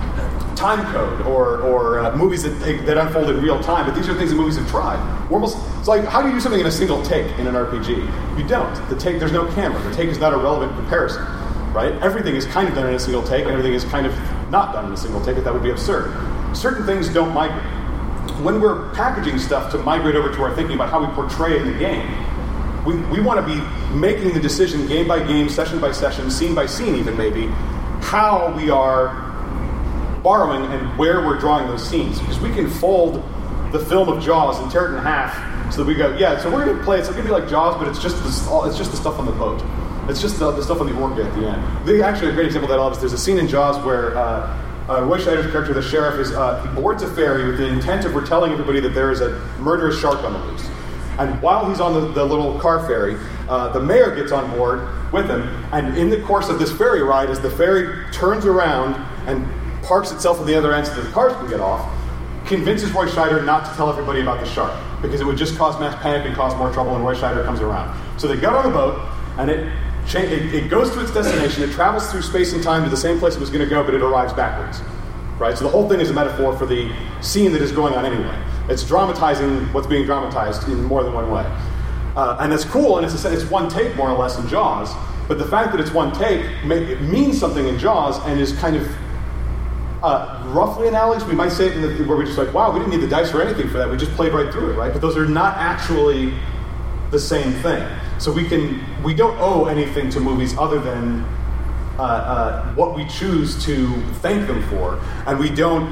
time code or, or uh, movies that, that unfold in real time, but these are things that movies have tried. We're almost, it's like, how do you do something in a single take in an R P G? You don't. The take, there's no camera. The take is not a relevant comparison, right? Everything is kind of done in a single take, and everything is kind of not done in a single take, but that would be absurd. Certain things don't migrate. When we're packaging stuff to migrate over to our thinking about how we portray it in the game, we, we want to be making the decision game by game, session by session, scene by scene even maybe, how we are borrowing and where we're drawing those scenes, because we can fold the film of Jaws and tear it in half so that we go, yeah, so we're going to play, it's going to be like Jaws, but it's just this, it's just the stuff on the boat. It's just the, the stuff on the orca at the end. The, actually, a great example of that is there's a scene in Jaws where uh, uh, Roy Scheider's character, the sheriff, is uh, he boards a ferry with the intent of we're telling everybody that there is a murderous shark on the loose. And while he's on the, the little car ferry, uh, the mayor gets on board with him, and in the course of this ferry ride, as the ferry turns around and parks itself on the other end so that the cars can get off, convinces Roy Scheider not to tell everybody about the shark, because it would just cause mass panic and cause more trouble, and Roy Scheider comes around. So they got on the boat, and it, cha- it, it goes to its destination. It travels through space and time to the same place it was going to go, but it arrives backwards. Right? So the whole thing is a metaphor for the scene that is going on anyway. It's dramatizing what's being dramatized in more than one way. Uh, and it's cool, and it's, a, it's one take, more or less, in Jaws, but the fact that it's one take may, it means something in Jaws and is kind of Uh, roughly analogous. We might say it in the, where we're just like, wow, we didn't need the dice or anything for that. We just played right through it, right? But those are not actually the same thing. So we can, we don't owe anything to movies other than uh, uh, what we choose to thank them for. And we don't,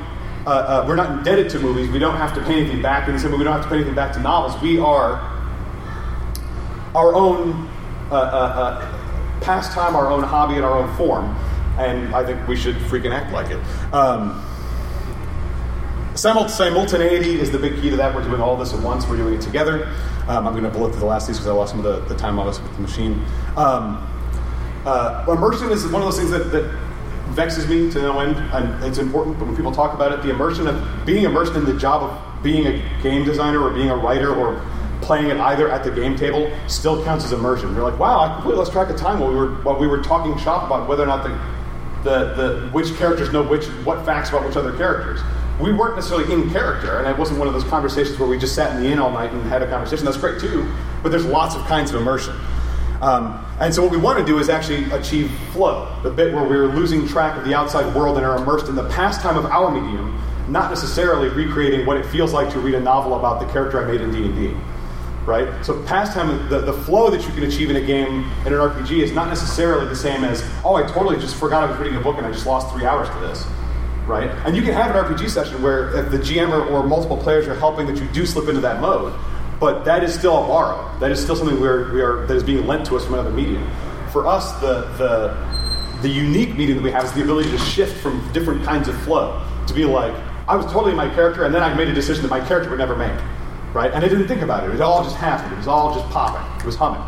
uh, uh, we're not indebted to movies. We don't have to pay anything back. In the same way, we don't have to pay anything back to novels. We are our own uh, uh, uh, pastime, our own hobby, and our own form. And I think we should freaking act like it. Um, simultaneity is the big key to that. We're doing all this at once. We're doing it together. Um, I'm going to bullet through the last piece because I lost some of the, the time on this with the machine. Um, uh, immersion is one of those things that, that vexes me to no end. And it's important, but when people talk about it, the immersion of being immersed in the job of being a game designer or being a writer or playing it either at the game table still counts as immersion. You're like, wow, I completely lost track of time while we were while we were talking shop about whether or not the The, the which characters know which what facts about which other characters. We weren't necessarily in character, and it wasn't one of those conversations where we just sat in the inn all night and had a conversation. That's great too, but there's lots of kinds of immersion. Um, and so what we want to do is actually achieve flow, the bit where we're losing track of the outside world and are immersed in the pastime of our medium, not necessarily recreating what it feels like to read a novel about the character I made in D and D. Right? So pastime, the, the flow that you can achieve in a game, in an R P G, is not necessarily the same as, oh, I totally just forgot I was reading a book and I just lost three hours to this. Right? And you can have an R P G session where if the G M or, or multiple players are helping that you do slip into that mode, but that is still a borrow. That is still something we are, we are, that is being lent to us from another medium. For us, the, the, the unique medium that we have is the ability to shift from different kinds of flow, to be like, I was totally my character and then I made a decision that my character would never make. Right? And I didn't think about it. It all just happened. It was all just popping. It was humming.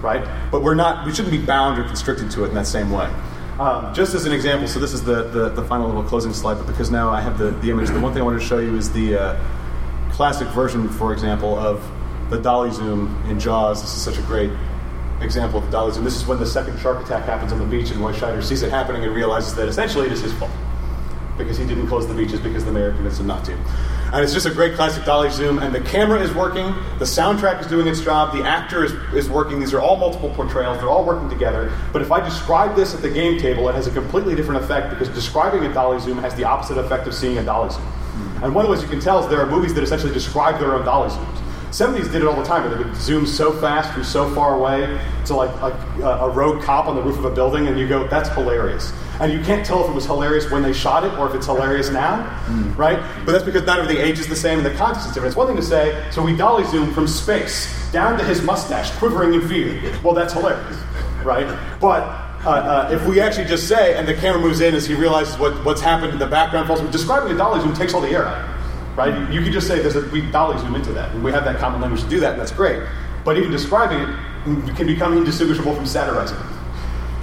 Right? But we're not, we shouldn't be bound or constricted to it in that same way. Um, just as an example, so this is the, the, the final little closing slide, but because now I have the, the image, the one thing I wanted to show you is the uh, classic version, for example, of the dolly zoom in Jaws. This is such a great example of the dolly zoom. This is when the second shark attack happens on the beach and Roy Scheider sees it happening and realizes that essentially it is his fault, because he didn't close the beaches because the mayor convinced him not to. And it's just a great classic dolly zoom, and the camera is working, the soundtrack is doing its job, the actor is, is working. These are all multiple portrayals, they're all working together. But if I describe this at the game table, it has a completely different effect, because describing a dolly zoom has the opposite effect of seeing a dolly zoom. And one of the ways you can tell is there are movies that essentially describe their own dolly zooms. seventies did it all the time, where they would zoom so fast from so far away to like a, a rogue cop on the roof of a building, and you go, that's hilarious. And you can't tell if it was hilarious when they shot it or if it's hilarious now, mm. right? But that's because not everything ages the same and the context is different. It's one thing to say, so we dolly zoom from space down to his mustache quivering in fear. Well, that's hilarious, right? But Uh, uh, if we actually just say, and the camera moves in as he realizes what, what's happened in the background, falls, describing a dolly zoom takes all the air out. Right? You could just say there's a, we dolly zoom into that, and we have that common language to do that, and that's great. But even describing it can become indistinguishable from satirizing.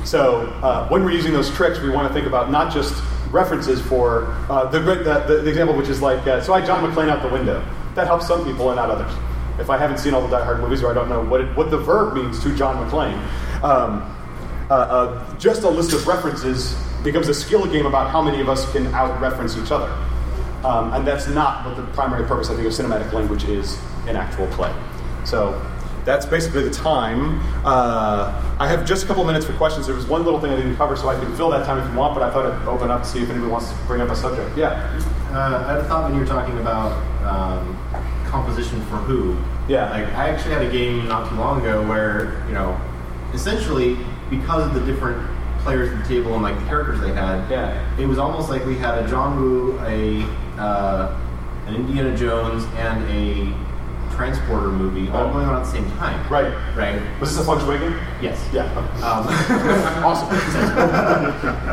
So uh, when we're using those tricks, we want to think about not just references for uh, the, the the example, which is like, uh, so I John McClane out the window. That helps some people and not others. If I haven't seen all the Die Hard movies, or I don't know what it, what the verb means to John McClane, um, uh, uh, just a list of references becomes a skill game about how many of us can out-reference each other. Um, and that's not what the primary purpose, I think, of cinematic language is in actual play. So that's basically the time. Uh, I have just a couple minutes for questions. There was one little thing I didn't cover, so I can fill that time if you want, but I thought I'd open up to see if anybody wants to bring up a subject. Yeah. Uh, I had a thought when you were talking about um, composition for who. Yeah. Like, I actually had a game not too long ago where, you know, essentially, because of the different players at the table and like the characters they had, yeah. it was almost like we had a John Woo, a uh, an Indiana Jones, and a transporter movie all oh. going on at the same time. Right, right. Was this a Feng Shui game? Yes. Yeah. Um, awesome.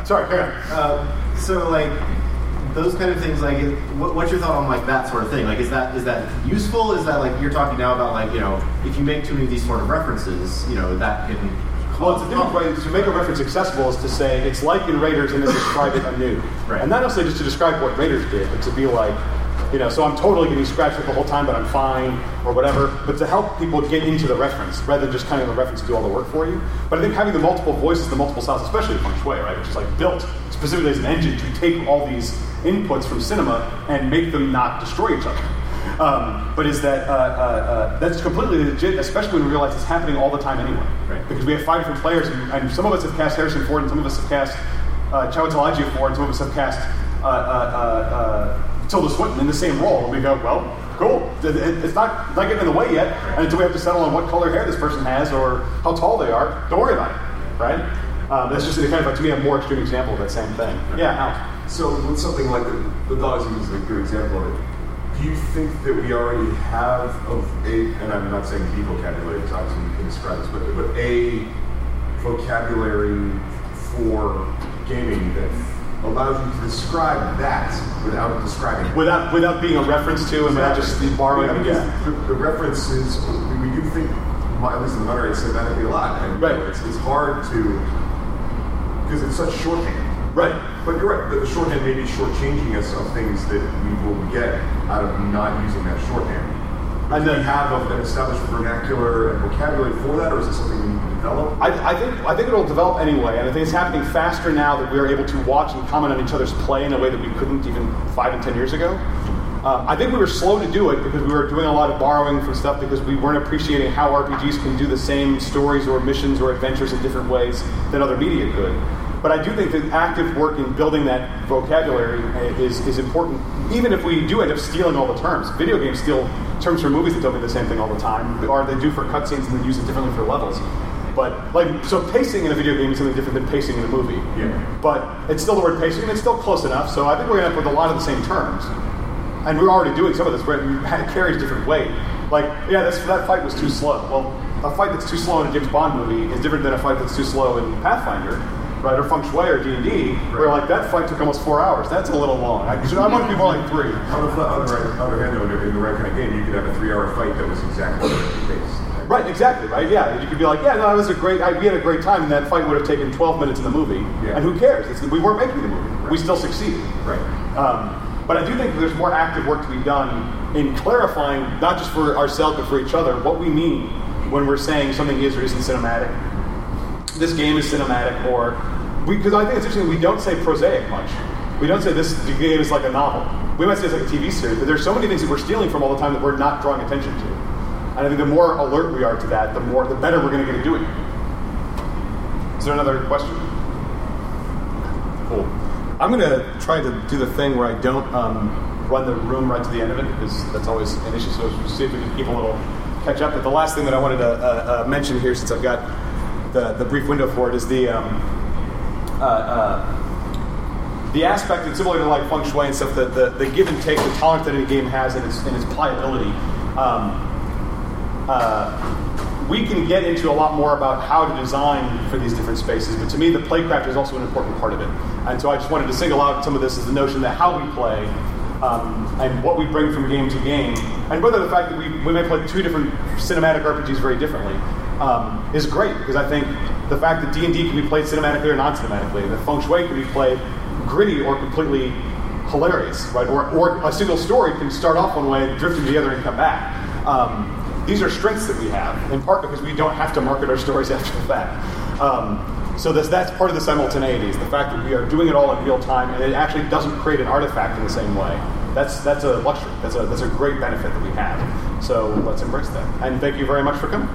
Sorry. Carry on. Uh, so like those kind of things. Like, what, what's your thought on like that sort of thing? Like, is that is that useful? Is that like you're talking now about like you know if you make too many of these sort of references, you know that can. Well, it's a different way to make a reference accessible is to say it's like in Raiders and then describe it anew. Right. And not necessarily just to describe what Raiders did, but to be like, you know, so I'm totally getting scratched up the whole time, but I'm fine, or whatever. But to help people get into the reference, rather than just kind of the reference do all the work for you. But I think having the multiple voices, the multiple styles, especially Feng Shui, right, which is like built specifically as an engine to take all these inputs from cinema and make them not destroy each other. Um, but is that uh, uh, uh, that's completely legit, especially when we realize it's happening all the time anyway, right? Because we have five different players, and, and some of us have cast Harrison Ford, and some of us have cast uh, Chowatalaji Ford, and some of us have cast uh, uh, uh, uh, Tilda Swinton in the same role. And we go, well, cool. It's not, it's not getting in the way yet, and until we have to settle on what color hair this person has or how tall they are, don't worry about it, right? Um, that's just a kind of, to me, a more extreme example of that same thing. Yeah, Al. So with something like the, the dogs is a good example of it. Do you think that we already have of a, and I'm not saying the vocabulary, because obviously you can describe this, but, but a vocabulary for gaming that allows you to describe that without describing it. Without, without being a reference to, and without just borrowing it. Yeah. The, the reference is, we do think, at least in the moderates say that a lot. And right. It's, it's hard to, because it's such shorthand. Right. But you're right, the shorthand may be shortchanging us of things that we will get out of not using that shorthand. And do we have a, an established vernacular and vocabulary for that, or is it something we need to develop? I, I, think, I think it'll develop anyway, and I think it's happening faster now that we're able to watch and comment on each other's play in a way that we couldn't even five and ten years ago. Uh, I think we were slow to do it because we were doing a lot of borrowing from stuff because we weren't appreciating how R P Gs can do the same stories or missions or adventures in different ways than other media could. But I do think that active work in building that vocabulary is, is important, even if we do end up stealing all the terms. Video games steal terms for movies that don't mean the same thing all the time, or they do for cutscenes and they use it differently for levels. But, like, so pacing in a video game is something different than pacing in a movie. Yeah. But it's still the word pacing, and it's still close enough, so I think we're going to end up with a lot of the same terms. And we're already doing some of this, right? It carries different weight. Like, yeah, that's, that fight was too slow. Well, a fight that's too slow in a James Bond movie is different than a fight that's too slow in Pathfinder. Right, or Feng Shui or D and D, where right. Like that fight took almost four hours. That's a little long. I, I want to be more like three. On the other hand, in the right kind of game, you could have a three-hour fight that was exactly the case. Right, exactly. Right, yeah. You could be like, yeah, no, that was a great. I, we had a great time, and that fight would have taken twelve minutes in the movie. Yeah. And who cares? It's, we weren't making the movie. Right. We still succeeded. Right. Um, but I do think there's more active work to be done in clarifying, not just for ourselves but for each other, what we mean when we're saying something is or isn't cinematic. This game is cinematic, or because I think it's interesting, we don't say prosaic much. We don't say this game is like a novel. We might say it's like a T V series, but there's so many things that we're stealing from all the time that we're not drawing attention to. And I think the more alert we are to that, the more, the better we're going to get at doing it. Is there another question? Cool. I'm going to try to do the thing where I don't um, run the room right to the end of it, because that's always an issue. So we'll see if we can keep a little catch up. But the last thing that I wanted to uh, uh, mention here, since I've got The, the brief window for it, is the um, uh, uh, the aspect that's similar to like Feng Shui and stuff, the, the, the give and take, the tolerance that any game has and its, and its pliability. Um, uh, we can get into a lot more about how to design for these different spaces, but to me the playcraft is also an important part of it. And so I just wanted to single out some of this as the notion that how we play um, and what we bring from game to game, and whether the fact that we, we may play two different cinematic R P Gs very differently, Um, is great, because I think the fact that D and D can be played cinematically or non-cinematically, that Feng Shui can be played gritty or completely hilarious, right? Or, or a single story can start off one way, drift into the other, and come back. Um, these are strengths that we have, in part because we don't have to market our stories after the fact. Um, so this, that's part of the simultaneity, is the fact that we are doing it all in real time, and it actually doesn't create an artifact in the same way. That's that's a luxury. That's a that's a great benefit that we have. So let's embrace that. And thank you very much for coming.